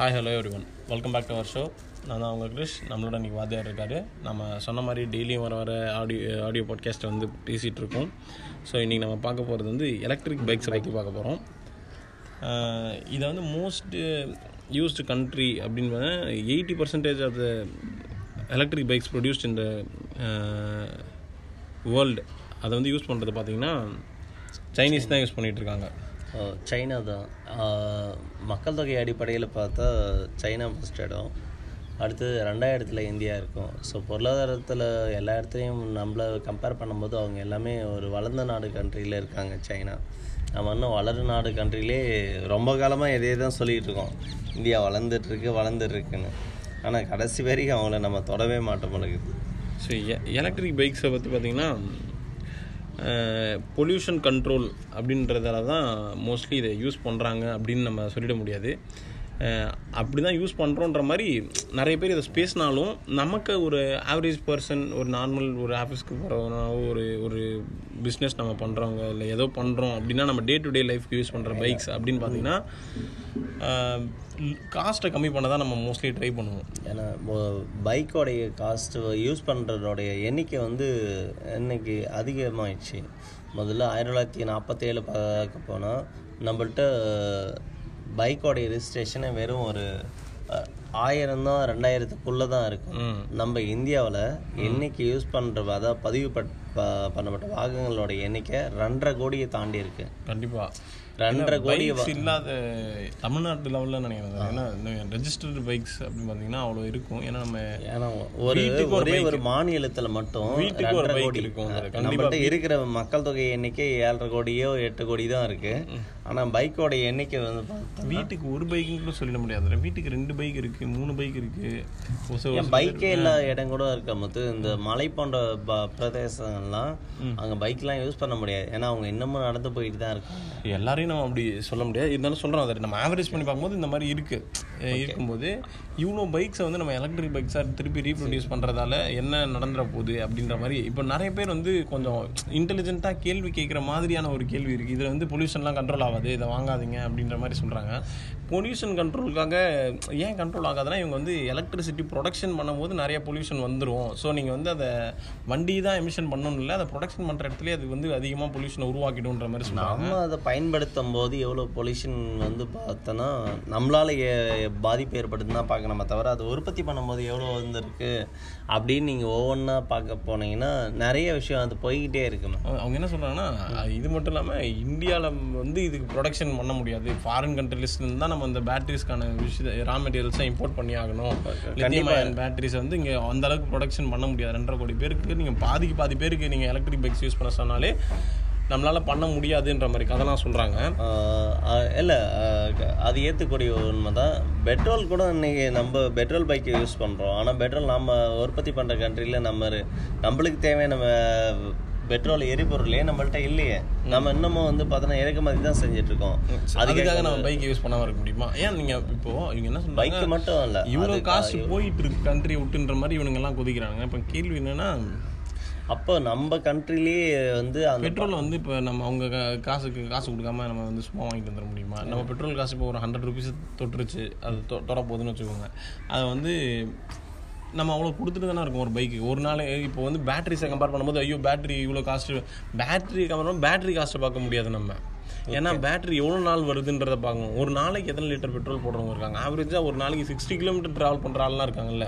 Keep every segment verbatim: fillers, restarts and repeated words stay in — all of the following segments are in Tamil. Hi hello everyone, welcome back to our show. நான் தான் உங்கள் கிரிஷ். நம்மளோட இன்றைக்கி வாத்தியார் இருக்கார். நம்ம சொன்ன மாதிரி டெய்லியும் வர வர ஆடியோ ஆடியோ பாட்காஸ்ட்டை வந்து பேசிகிட்ருக்கோம். ஸோ இன்றைக்கி நம்ம பார்க்க போகிறது வந்து எலக்ட்ரிக் பைக்ஸை பற்றி பார்க்க போகிறோம். இதை வந்து மோஸ்ட் யூஸ்டு கண்ட்ரி அப்படின்னு பார்த்தீங்கன்னா eighty percentage of the electric bikes produced இந்த வேர்ல்டு அதை வந்து யூஸ் பண்ணுறது பார்த்திங்கன்னா சைனீஸ் தான் யூஸ் பண்ணிகிட்ருக்காங்க. சைனா தான் மக்கள் தொகை அடிப்படையில் பார்த்தா சைனா ஃபஸ்ட் இடம், அடுத்தது ரெண்டாயிரத்தில் இந்தியா இருக்கும். ஸோ பொருளாதாரத்தில் எல்லா இடத்துலையும் நம்மளை கம்பேர் பண்ணும்போது அவங்க எல்லாமே ஒரு வளர்ந்த நாடு கண்ட்ரியில் இருக்காங்க. சைனா நம்ம இன்னும் வளர்ந்த நாடு கண்ட்ரிலே ரொம்ப காலமாக இதே தான் சொல்லிகிட்டு இருக்கோம், இந்தியா வளர்ந்துட்டுருக்கு வளர்ந்துட்டுருக்குன்னு. ஆனால் கடைசி வரைக்கும் அவங்கள நம்ம தொடவே மாட்டோம் இருக்குது. ஸோ எ எலக்ட்ரிக் பைக்ஸை பற்றி பார்த்திங்கன்னா பொல்யூஷன் கண்ட்ரோல் அப்படின்றதால தான் மோஸ்ட்லி இதை யூஸ் பண்ணுறாங்க அப்படின்னு நம்ம சொல்லிட முடியாது. அப்படி தான் யூஸ் பண்ணுறோன்ற மாதிரி நிறைய பேர் இதை பேசினாலும் நமக்கு ஒரு ஆவரேஜ் பர்சன், ஒரு நார்மல் ஒரு ஆஃபீஸ்க்கு போகிறவனாவோ ஒரு ஒரு பிஸ்னஸ் நம்ம பண்ணுறவங்க இல்லை ஏதோ பண்ணுறோம் அப்படின்னா நம்ம டே டு டே லைஃப்க்கு யூஸ் பண்ணுற பைக்ஸ் அப்படின்னு பார்த்திங்கன்னா காஸ்ட்டை கம்மி பண்ண தான் நம்ம மோஸ்ட்லி ட்ரை பண்ணுவோம். ஏன்னா பைக்கோடைய காஸ்ட்டு யூஸ் பண்ணுறதோடைய எண்ணிக்கை வந்து இன்றைக்கி அதிகமாகிடுச்சு. முதல்ல ஆயிரத்தி தொள்ளாயிரத்தி நாற்பத்தேழு பார்க்க போனால் நம்மள்கிட்ட பைக்கோடைய ரிஜிஸ்ட்ரேஷனே வெறும் ஒரு ஆயிரம் தான் ரெண்டாயிரத்துக்குள்ளே தான் இருக்கும். நம்ம இந்தியாவில் இன்றைக்கி யூஸ் பண்ணுற அதாவது பதிவு பட் பண்ணப்பட்ட வாகனங்களோட எண்ணிக்கை ரெண்டரை கோடியை தாண்டி இருக்கு. கண்டிப்பாக ரெண்டரை கோடி இல்லாத தமிழ்நாட்டு லெவலில் நினைக்கிறேன் ரெஜிஸ்டர்டு பைக்ஸ் அப்படின்னு பார்த்தீங்கன்னா அவ்வளோ இருக்கும். ஏன்னா நம்ம ஏன்னா ஒரு ஒரே ஒரு மாநிலத்தில் மட்டும் ரெண்டரை கோடி இருக்கும். நம்மகிட்ட இருக்கிற மக்கள் தொகை எண்ணிக்கை ஏழரை கோடியோ எட்டு கோடி தான் இருக்கு. ஆனால் பைக்கோட எண்ணிக்கை வந்து வீட்டுக்கு ஒரு பைக்குன்னு சொல்லிட முடியாது, வீட்டுக்கு ரெண்டு பைக் இருக்கு, மூணு பைக் இருக்கு. பைக்கே இல்லாத இடம் கூட இருக்க மொத்து இந்த மலை போன்ற பிரதேசம்லாம் அங்கே பைக்லாம் யூஸ் பண்ண முடியாது. ஏன்னா அவங்க இன்னமும் நடந்து போயிட்டு தான் இருக்காங்க. எல்லாரையும் நம்ம அப்படி சொல்ல முடியாது, இருந்தாலும் சொல்கிறோம். அதை நம்ம ஆவரேஜ் பண்ணி பார்க்கும்போது இந்த மாதிரி இருக்குது. இருக்கும்போது இவ்வளோ பைக்ஸை வந்து நம்ம எலக்ட்ரிக் பைக்ஸாக திருப்பி ரீப்ரொடியூஸ் பண்ணுறதால என்ன நடந்துற போகுது அப்படின்ற மாதிரி இப்போ நிறைய பேர் வந்து கொஞ்சம் இன்டெலிஜென்ட்டாக கேள்வி கேட்குற மாதிரியான ஒரு கேள்வி இருக்குது. இதில் வந்து பொல்யூஷன்லாம் கண்ட்ரோல் ஆகாது, இதை வாங்காதீங்க அப்படின்ற மாதிரி சொல்கிறாங்க. பொல்யூஷன் கண்ட்ரோலுக்காக ஏன் கண்ட்ரோல் ஆகாதுன்னா இவங்க வந்து எலக்ட்ரிசிட்டி ப்ரொடக்ஷன் பண்ணும்போது நிறைய பொல்யூஷன் வந்துடும். ஸோ நீங்கள் வந்து அதை வண்டி தான் எமிஷன் பண்ணணும், இல்லை அதை ப்ரொடக்ஷன் பண்ணுற இடத்துலேயே அது வந்து அதிகமாக பொல்யூஷனை உருவாக்கிடும்ன்ற மாதிரி சொன்னாங்க. நம்ம அதை பயன்படுத்த போது எவ்வளோ பொல்யூஷன் வந்து பார்த்தோன்னா நம்மளால் பாதிப்பு ஏற்படுதுன்னா பார்க்க நம்ம தவிர அதை உற்பத்தி பண்ணும்போது எவ்வளோ வந்துருக்கு அப்படின்னு நீங்கள் ஒவ்வொன்றா பார்க்க போனீங்கன்னா நிறைய விஷயம் அது போய்கிட்டே இருக்கணும். அவங்க என்ன சொல்கிறாங்கன்னா இது மட்டும் இல்லாமல் இந்தியாவில் வந்து இதுக்கு ப்ரொடக்ஷன் பண்ண முடியாது, ஃபாரின் கண்ட்ரிஸ்லேருந்து தான் நம்ம இந்த பேட்டரிஸ்க்கான விஷயத்தை ரா மெட்டீரியல்ஸாக இம்போர்ட் பண்ணி ஆகணும். கண்டிப்பாக பேட்டரிஸ் வந்து இங்கே அந்தளவுக்கு ப்ரொடக்ஷன் பண்ண முடியாது. ரெண்டரை கோடி பேருக்கு நீங்கள் பாதிக்கு பாதி பேருக்கு நீங்கள் எலக்ட்ரிக் பைக்ஸ் யூஸ் பண்ண சொன்னாலே நம்மளால் பண்ண முடியாதுன்ற மாதிரி கதைலாம் சொல்கிறாங்க. இல்லை, அது ஏற்றக்கூடிய உண்மை தான். பெட்ரோல் கூட இன்றைக்கி நம்ம பெட்ரோல் பைக்கை யூஸ் பண்ணுறோம். ஆனால் பெட்ரோல் நம்ம உற்பத்தி பண்ணுற கண்ட்ரியில் நம்ம நம்மளுக்கு தேவையான நம்ம பெட்ரோல் எரிபொருளே நம்மள்கிட்ட இல்லையே. நம்ம இன்னமும் வந்து பார்த்தோன்னா இறக்குமதி தான் செஞ்சிட்ருக்கோம். அதுக்காக நம்ம பைக் யூஸ் பண்ணாமல் இருக்க முடியுமா? ஏன் நீங்கள் இப்போது இவங்க என்ன சொல்ல பைக்கு மட்டும் இல்லை, இவ்வளோ காசு போயிட்டு இருக்கு கண்ட்ரியை விட்டுன்ற மாதிரி இவனுங்கெல்லாம் கொதிக்கிறாங்க. இப்போ கேள்வி என்னென்னா அப்போ நம்ம கண்ட்ரிலேயே வந்து பெட்ரோல் வந்து இப்போ நம்ம அவங்க காசுக்கு காசு கொடுக்காம நம்ம வந்து சும்மா வாங்கிட்டு வந்துட முடியுமா? நம்ம பெட்ரோல் காசு இப்போ ஒரு ஹண்ட்ரட் ருபீஸ் தொட்டுருச்சு, அது தொ தொட போகுதுன்னு வச்சுக்கோங்க. அதை வந்து நம்ம அவ்வளோ கொடுத்துட்டு தானே இருக்கும் ஒரு பைக்கு ஒரு நாள். இப்போ வந்து பேட்டரிஸை கம்பேர் பண்ணும்போது ஐயோ பேட்ரி இவ்வளோ காஸ்ட்டு, பேட்ரி கம்பேர் பண்ணால் பேட்ரி காஸ்ட்டை பார்க்க முடியாது நம்ம. ஏன்னா பேட்ரி எவ்வளோ நாள் வருதுன்றதை பார்க்கணும். ஒரு நாளைக்கு எத்தனை லிட்டர் பெட்ரோல் போடுறவங்க இருக்காங்க? ஆவரேஜாக ஒரு நாளைக்கு சிக்ஸ்டி கிலோமீட்டர் ட்ராவல் பண்ணுற ஆள்லாம் இருக்காங்கல்ல,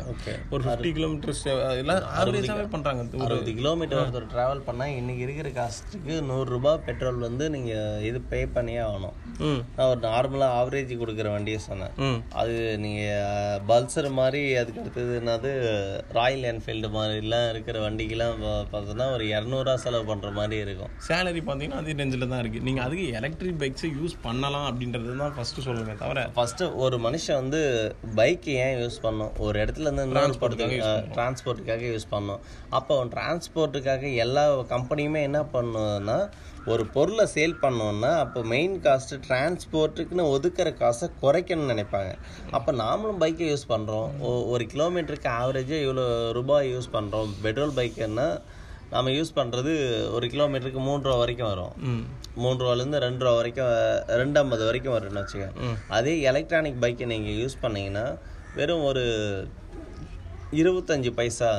ஒரு ஃபிஃப்டி கிலோமீட்டர்ஸ் எல்லாம் ஆவரேஜாகவே பண்ணுறாங்க. அறுபது கிலோமீட்டர் ஒருத்தர் ட்ராவல் பண்ணால் இன்றைக்கி இருக்கிற காஸ்ட்டுக்கு நூறுரூபா பெட்ரோல் வந்து நீங்கள் இது பே பண்ணியே ஆகணும். நான் ஒரு நார்மலாக ஆவரேஜ் கொடுக்குற வண்டியை சொன்னேன். அது நீங்கள் பல்சர் மாதிரி, அதுக்கு அடுத்தது என்னது ராயல் என்ஃபீல்டு மாதிரிலாம் இருக்கிற வண்டிக்கெலாம் பார்த்தோன்னா ஒரு இரநூறுவா செலவு பண்ணுற மாதிரி இருக்கும். சேலரி பார்த்தீங்கன்னா அதே ரேஞ்சில் தான் இருக்குது. நீங்கள் அதுக்கு எலக்ட்ரிக் பைக்ஸை யூஸ் பண்ணலாம் அப்படின்றது தான் ஃபஸ்ட்டு சொல்லுங்கள். தவிர ஃபஸ்ட்டு ஒரு மனுஷன் வந்து பைக்கை ஏன் யூஸ் பண்ணணும்? ஒரு இடத்துலேருந்து டிரான்ஸ்போர்ட்டுக்காக டிரான்ஸ்போர்ட்டுக்காக யூஸ் பண்ணணும். அப்போ அவன் டிரான்ஸ்போர்ட்டுக்காக எல்லா கம்பெனியுமே என்ன பண்ணுன்னா ஒரு பொருளை சேல் பண்ணோன்னா அப்போ மெயின் காஸ்ட்டு டிரான்ஸ்போர்ட்டுக்குன்னு ஒதுக்கிற காசை குறைக்கணும்னு நினைப்பாங்க. அப்போ நாமளும் பைக்கை யூஸ் பண்ணுறோம், ஒரு கிலோமீட்டருக்கு ஆவரேஜாக இவ்வளோ ரூபாய் யூஸ் பண்ணுறோம். பெட்ரோல் பைக்குன்னா நாம் யூஸ் பண்ணுறது ஒரு கிலோமீட்டருக்கு மூணு ரூபா வரைக்கும் வரும், மூணு ரூபாலேருந்து ரெண்டு ரூபா வரைக்கும் ரெண்டு ஐம்பது வரைக்கும் வரும்னு வச்சுக்க. அதே எலக்ட்ரானிக் பைக்கை நீங்கள் யூஸ் பண்ணிங்கன்னா வெறும் ஒரு இருபத்தஞ்சி பைசா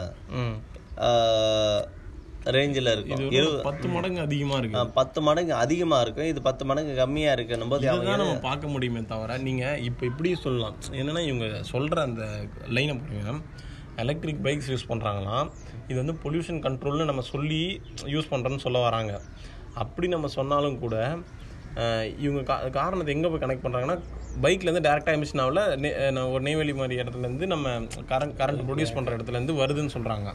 ரேஞ்சில் இருக்கும். இருபது பத்து மடங்கு அதிகமாக இருக்கும் பத்து மடங்கு அதிகமாக இருக்கும் இது பத்து மடங்கு கம்மியாக இருக்குன்னும் போது நம்ம பார்க்க முடியுமே தவிர, நீங்கள் இப்போ இப்படி சொல்லலாம் என்னென்னா, இவங்க சொல்கிற அந்த லைனை போடுவீங்க, எலக்ட்ரிக் பைக்ஸ் யூஸ் பண்ணுறாங்கன்னா இது வந்து பொல்யூஷன் கண்ட்ரோல்னு நம்ம சொல்லி யூஸ் பண்ணுறோன்னு சொல்ல வராங்க. அப்படி நம்ம சொன்னாலும் கூட இவங்க கா காரணத்தை எங்கே போய் கனெக்ட் பண்ணுறாங்கன்னா, பைக்லேருந்து டேரெக்டாக எமிஷன் ஆகல, ஒரு நெய்வேலி மாதிரி இடத்துலேருந்து நம்ம கரண்ட் கரண்ட் ப்ரொடியூஸ் பண்ணுற இடத்துலேருந்து வருதுன்னு சொல்கிறாங்க.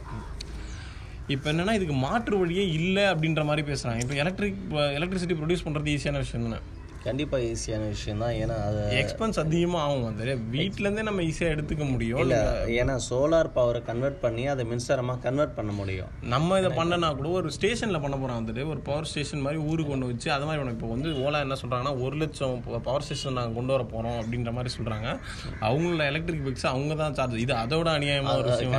இப்போ என்னென்னா இதுக்கு மாற்று வழியே இல்லை அப்படின்ற மாதிரி பேசுகிறாங்க. இப்போ எலக்ட்ரிக் எலக்ட்ரிசிட்டி ப்ரொடியூஸ் பண்ணுறது ஈஸியான விஷயம் தானே? கண்டிப்பாக ஈஸியான விஷயம் தான். ஏன்னா அது எக்ஸ்பென்ஸ் அதிகமாக ஆகும், அது வீட்டிலேருந்தே நம்ம ஈஸியாக எடுத்துக்க முடியும். இல்லை ஏன்னா சோலார் பவரை கன்வெர்ட் பண்ணி அதை மின்சாரமாக கன்வெர்ட் பண்ண முடியும். நம்ம இதை பண்ணனா கூட ஒரு ஸ்டேஷனில் பண்ண போகிறோம், வந்துட்டு ஒரு பவர் ஸ்டேஷன் மாதிரி ஊருக்கு கொண்டு வச்சு அது மாதிரி. இப்போ வந்து ஓலா என்ன சொல்கிறாங்கன்னா, ஒரு லட்சம் பவர் ஸ்டேஷன் நாங்கள் கொண்டு வர போகிறோம் அப்படின்ற மாதிரி சொல்கிறாங்க. அவங்களோட எலக்ட்ரிக் பைக்ஸ் அவங்க தான் சார்ஜ். இது அதோட அநியாயமாக ஒரு விஷயம்.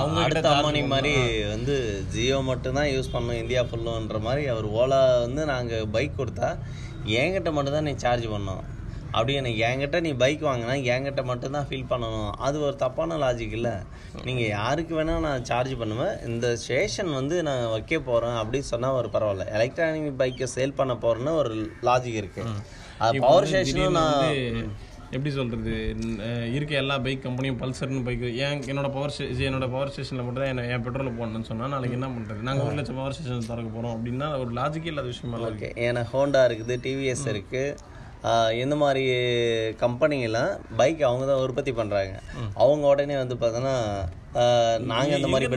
அவங்க அடுத்த அம்பானி மாதிரி வந்து ஜியோ மட்டும் தான் யூஸ் பண்ணோம் இந்தியா ஃபுல்லுன்ற மாதிரி அவர் ஓலா வந்து நாங்கள் பைக் கொடுத்து என்கிட்ட மட்டும் தான் நீ சார்ஜ் பண்ணணும், அப்படி எனக்கு என்கிட்ட நீ பைக் வாங்கினா என்கிட்ட மட்டும் தான் ஃபீல் பண்ணணும். அது ஒரு தப்பான லாஜிக் இல்லை. நீங்கள் யாருக்கு வேணால் நான் சார்ஜ் பண்ணுவேன், இந்த ஸ்டேஷன் வந்து நான் வைக்க போகிறேன் அப்படின்னு சொன்னால் ஒரு பரவாயில்ல. எலக்ட்ரானிக் பைக்கை சேல் பண்ண போகிறேன்னு ஒரு லாஜிக் இருக்குது. அது பவர் ஸ்டேஷனும் நான் எப்படி சொல்கிறது, இருக்க எல்லா பைக் கம்பெனியும் பல்சர்னு பைக்கு ஏன் என்னோடய பவர் ஸ்டேஷன் என்னோடய பவர் ஸ்டேஷனில் மட்டும் தான் என்ன என் பெட்ரோலில் போடணும்னு சொன்னால் நாளைக்கு என்ன பண்ணுறது? நாங்கள் ஒரு லட்சம் பவர் ஸ்டேஷன் திறக்க போகிறோம் அப்படின்னா ஒரு லாஜிக்கே இல்லாத விஷயமா இருக்குது. ஏன்னா ஹோண்டா இருக்குது, டிவிஎஸ் இருக்குது, இந்த மாதிரி கம்பெனிங்கெல்லாம் பைக் அவங்க தான் உற்பத்தி பண்ணுறாங்க. அவங்க உடனே வந்து பார்த்தோன்னா நாங்கள் இந்த மாதிரி இவனுங்க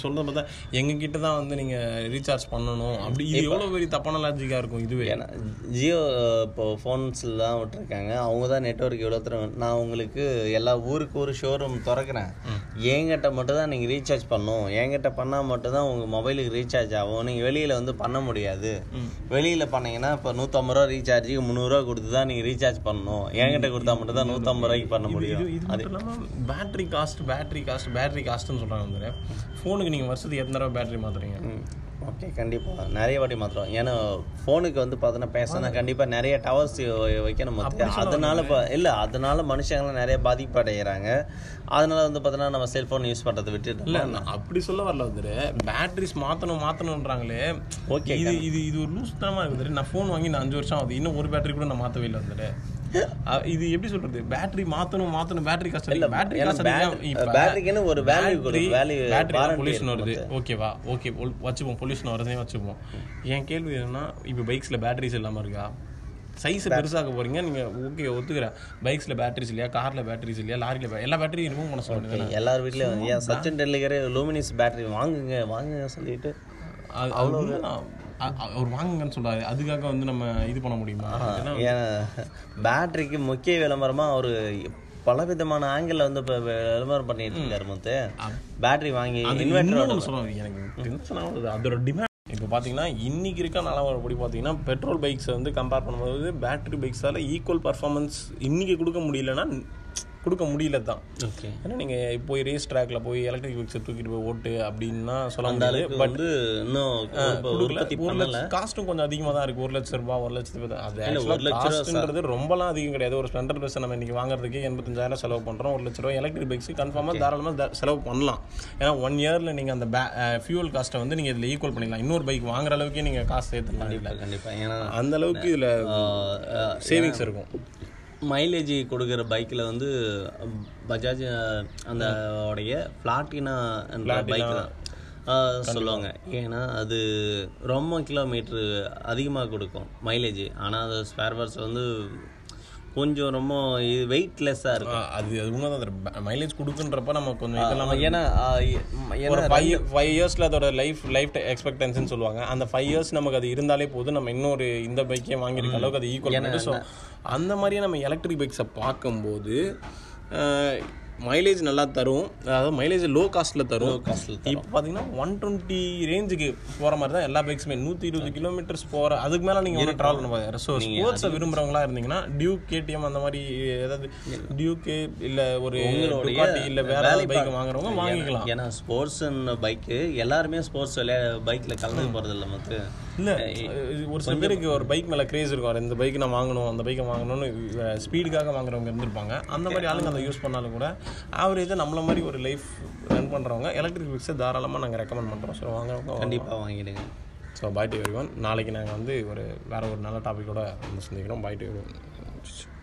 சொல்கிறத பார்த்தா எங்ககிட்ட தான் வந்து நீங்கள் ரீசார்ஜ் பண்ணணும் அப்படி. இது எவ்வளோ பெரிய தப்பான லாஜிக்காக இருக்கும் இதுவே. ஏன்னா ஜியோ இப்போ ஃபோன்ஸ்லாம் விட்டுருக்காங்க, அவங்க தான் நெட்வொர்க் எவ்வளோ தரும். நான் உங்களுக்கு எல்லா ஊருக்கு ஒரு ஷோரூம் திறக்கிறேன், என்கிட்ட மட்டும் தான் நீங்கள் ரீசார்ஜ் பண்ணணும், என்கிட்ட பண்ணால் மட்டும்தான் உங்கள் மொபைலுக்கு ரீசார்ஜ் ஆகும், நீங்கள் வெளியில் வந்து பண்ண முடியாது. வெளியில் பண்ணிங்கன்னா இப்போ நூற்றம்பது ரூபா ரீசார்ஜுக்கு முந்நூறுரூவா கொடுத்து தான் நீங்கள் ரீசார்ஜ் பண்ணணும், என்கிட்ட கொடுத்தா மட்டும் தான் நூற்றம்பது ரூபாய்க்கு பண்ண முடியும். அது battery cost battery cost battery காஸ்ட்டுன்னு சொல்கிறாங்க. வந்து ஃபோனுக்கு நீங்கள் வருஷத்துக்கு எத்தனை ரூபா பேட்ரி மாற்றுறீங்க? ஓகே, கண்டிப்பாக நிறைய வாட்டி மாத்திரம். ஏன்னா ஃபோனுக்கு வந்து பார்த்தோன்னா பேசினா கண்டிப்பாக நிறைய டவர்ஸ் வைக்கணும். அதனால இப்போ இல்லை, அதனால மனுஷங்களாம் நிறைய பாதிப்படைகிறாங்க. அதனால வந்து பார்த்தோன்னா நம்ம செல்ஃபோன் யூஸ் பண்ணுறது விட்டுட்டு இல்லை, அப்படி சொல்ல வரல. வந்துட்டு பேட்ரிஸ் மாற்றணும் மாற்றணுன்றாங்களே. ஓகே, இது இது இது ஒரு லூஸ் தனமாக இருக்குது. நான் ஃபோன் வாங்கி நான் அஞ்சு வருஷம் ஆகுது, இன்னும் ஒரு பேட்ரி கூட நான் மாற்றவே இல்லை. வந்துட்டு இது எப்படி சொல்றது, பேட்டரி மாத்தணும் மாத்தணும் பேட்டரி காஸ்ட் இல்ல, பேட்டரி காஸ்ட் பேட்டரிக்குன்னு ஒரு வேல்யூ கொடு. வேல்யூ பேட்டரி பொல்யூஷன் வருது, ஓகேவா? ஓகே வச்சுப்போம், பொல்யூஷன் வருதுனே வச்சுப்போம். என் கேள்வி என்னன்னா, இப்போ பைக்ஸ்ல பேட்டரிஸ் இல்லாம இருக்கா? சைஸ் பெருசாக போறீங்க நீங்க, ஓகே ஒத்துக்கிறேன். பைக்ஸ்ல பேட்டரிஸ் இல்லையா, கார்ல பேட்டரிஸ் இல்லையா, லாரியில எல்லா பேட்டரியும் ரிமூவ் பண்ண சொல்லுங்க. எல்லாரும் வீட்லயும் சச்சின் டெண்டுல்கரே லூமினஸ் பேட்டரி வாங்குங்க வாங்குங்க சொல்லிட்டு அவ்வளவு அவர் வாங்குங்கன்னு சொல்கிறாரு. அதுக்காக வந்து நம்ம இது பண்ண முடியுமா? ஏன்னா பேட்டரிக்கு முக்கிய விளம்பரமாக ஒரு பல விதமான ஆங்கிளில் வந்து இப்போ விளம்பரம் பண்ணிட்டு இருக்காரு. மொத்த பேட்டரி வாங்கி இன்வெர்டர் சொல்லுவாங்க. எனக்கு டென்ஷன் ஆகுது அதோட டிமாண்ட். இப்போ பார்த்தீங்கன்னா இன்றைக்கி இருக்க நிலவரப்படி பார்த்தீங்கன்னா பெட்ரோல் பைக்ஸை வந்து கம்பேர் பண்ணும்போது பேட்டரி பைக்ஸால் ஈக்குவல் பர்ஃபார்மன்ஸ் இன்றைக்கி கொடுக்க முடியலன்னா கொடுக்க முடியல தான். ஓகே, ஏன்னா நீங்கள் போய் ரேஸ் ட்ராக்ல போய் எலக்ட்ரிக் பைக்ஸை தூக்கிட்டு போய் ஓட்டு அப்படின்னா சொல்ல முடியாது. பட் இன்னும் காஸ்ட்டும் கொஞ்சம் அதிகமாக தான் இருக்குது. ஒரு லட்சம் ரூபா ஒரு லட்சத்து அது காஸ்ட்ன்றது ரொம்பலாம் அதிகம் கிடையாது. ஒரு ஸ்பெண்டர் பஸ் நம்ம இன்றைக்கி வாங்குறதுக்கு எண்பத்தஞ்சாயிரம் செலவு பண்ணுறோம். ஒரு லட்ச ரூபா எலக்ட்ரிக் பைக்ஸு கன்ஃபார்மாக தாராளமாக செலவு பண்ணலாம். ஏன்னா ஒன் இயரில் நீங்கள் அந்த பே ஃபியூல் காஸ்ட்டை வந்து நீங்கள் இதில் ஈக்குவல் பண்ணிக்கலாம். இன்னொரு பைக் வாங்குற அளவுக்கு நீங்கள் காசு சேர்த்துலாம் இல்லை. கண்டிப்பாக, ஏன்னா அந்தளவுக்கு இதில் சேவிங்ஸ் இருக்கும். மைலேஜ் கொடுக்குற பைக்கில் வந்து பஜாஜ் அந்த உடைய பிளாட்டினா பைக் தான் சொல்லுவாங்க. ஏன்னா அது ரொம்ப கிலோமீட்ரு அதிகமாக கொடுக்கும் மைலேஜ். ஆனால் அது ஸ்பேர் பார்ட்ஸ் வந்து கொஞ்சம் ரொம்ப இது வெயிட்லெஸ்ஸாக இருக்கும். அது அது உண்மை தான், மைலேஜ் கொடுக்குன்றப்ப நம்ம கொஞ்சம் இதெல்லாம். ஏன்னா ஃபைவ் ஃபைவ் இயர்ஸில் அதோட லைஃப் லைஃப் எக்ஸ்பெக்டன்சின்னு சொல்லுவாங்க. அந்த ஃபைவ் இயர்ஸ் நமக்கு அது இருந்தாலே போதும், நம்ம இன்னொரு இந்த பைக்கே வாங்கியிருக்க அளவுக்கு அது ஈக்குவல். ஸோ அந்த மாதிரியே நம்ம எலக்ட்ரிக் பைக்ஸை பார்க்கும்போது மைலேஜ் நல்லா தரும், அதாவது மைலேஜ் லோ காஸ்ட்டில் தரும். லோ காஸ்ட்டில் இப்போ பார்த்தீங்கன்னா ஒன் டுவெண்ட்டி ரேஞ்சுக்கு போகிற மாதிரி தான் எல்லா பைக்ஸுமே. நூற்றி இருபது கிலோமீட்டர்ஸ் போகிற அதுக்கு மேலே நீங்கள் வந்து ட்ராவல் பண்ணுவாங்க. ஸோ ஸ்போர்ட்ஸை விரும்புகிறவங்களா இருந்தீங்கன்னா டியூக், கேடிஎம் அந்த மாதிரி ஏதாவது டியூக்கு இல்லை ஒரு இல்லை வேற ஏதாவது பைக் வாங்குறவங்க வாங்கிக்கலாம். ஏன்னா ஸ்போர்ட்ஸ் பைக்கு எல்லாருமே ஸ்போர்ட்ஸ் விளையா பைக்கில் கலந்து போகிறதில்ல. மற்ற இல்லை ஒரு சில பேருக்கு ஒரு பைக் மேலே கிரேஸ் இருக்கும், இந்த பைக் நான் வாங்கணும் அந்த பைக்கை வாங்கணும்னு ஸ்பீடுக்காக வாங்குறவங்க இருந்திருப்பாங்க. அந்த மாதிரி ஆளுங்க அதை யூஸ் பண்ணாலும் கூட ஆவரேஜாக நம்மள மாதிரி ஒரு லைஃப் ரன் பண்ணுறவங்க எலக்ட்ரிக் பைக்ஸை தாராளமாக நாங்கள் ரெக்கமெண்ட் பண்ணுறோம். ஸோ வாங்குறவங்க கண்டிப்பாக வாங்கிடுங்க. So bye to everyone. நாளைக்கு நாங்கள் வந்து ஒரு வேறு ஒரு நல்ல டாப்பிக்கோடு வந்து சந்திக்கிறோம். Bye to everyone.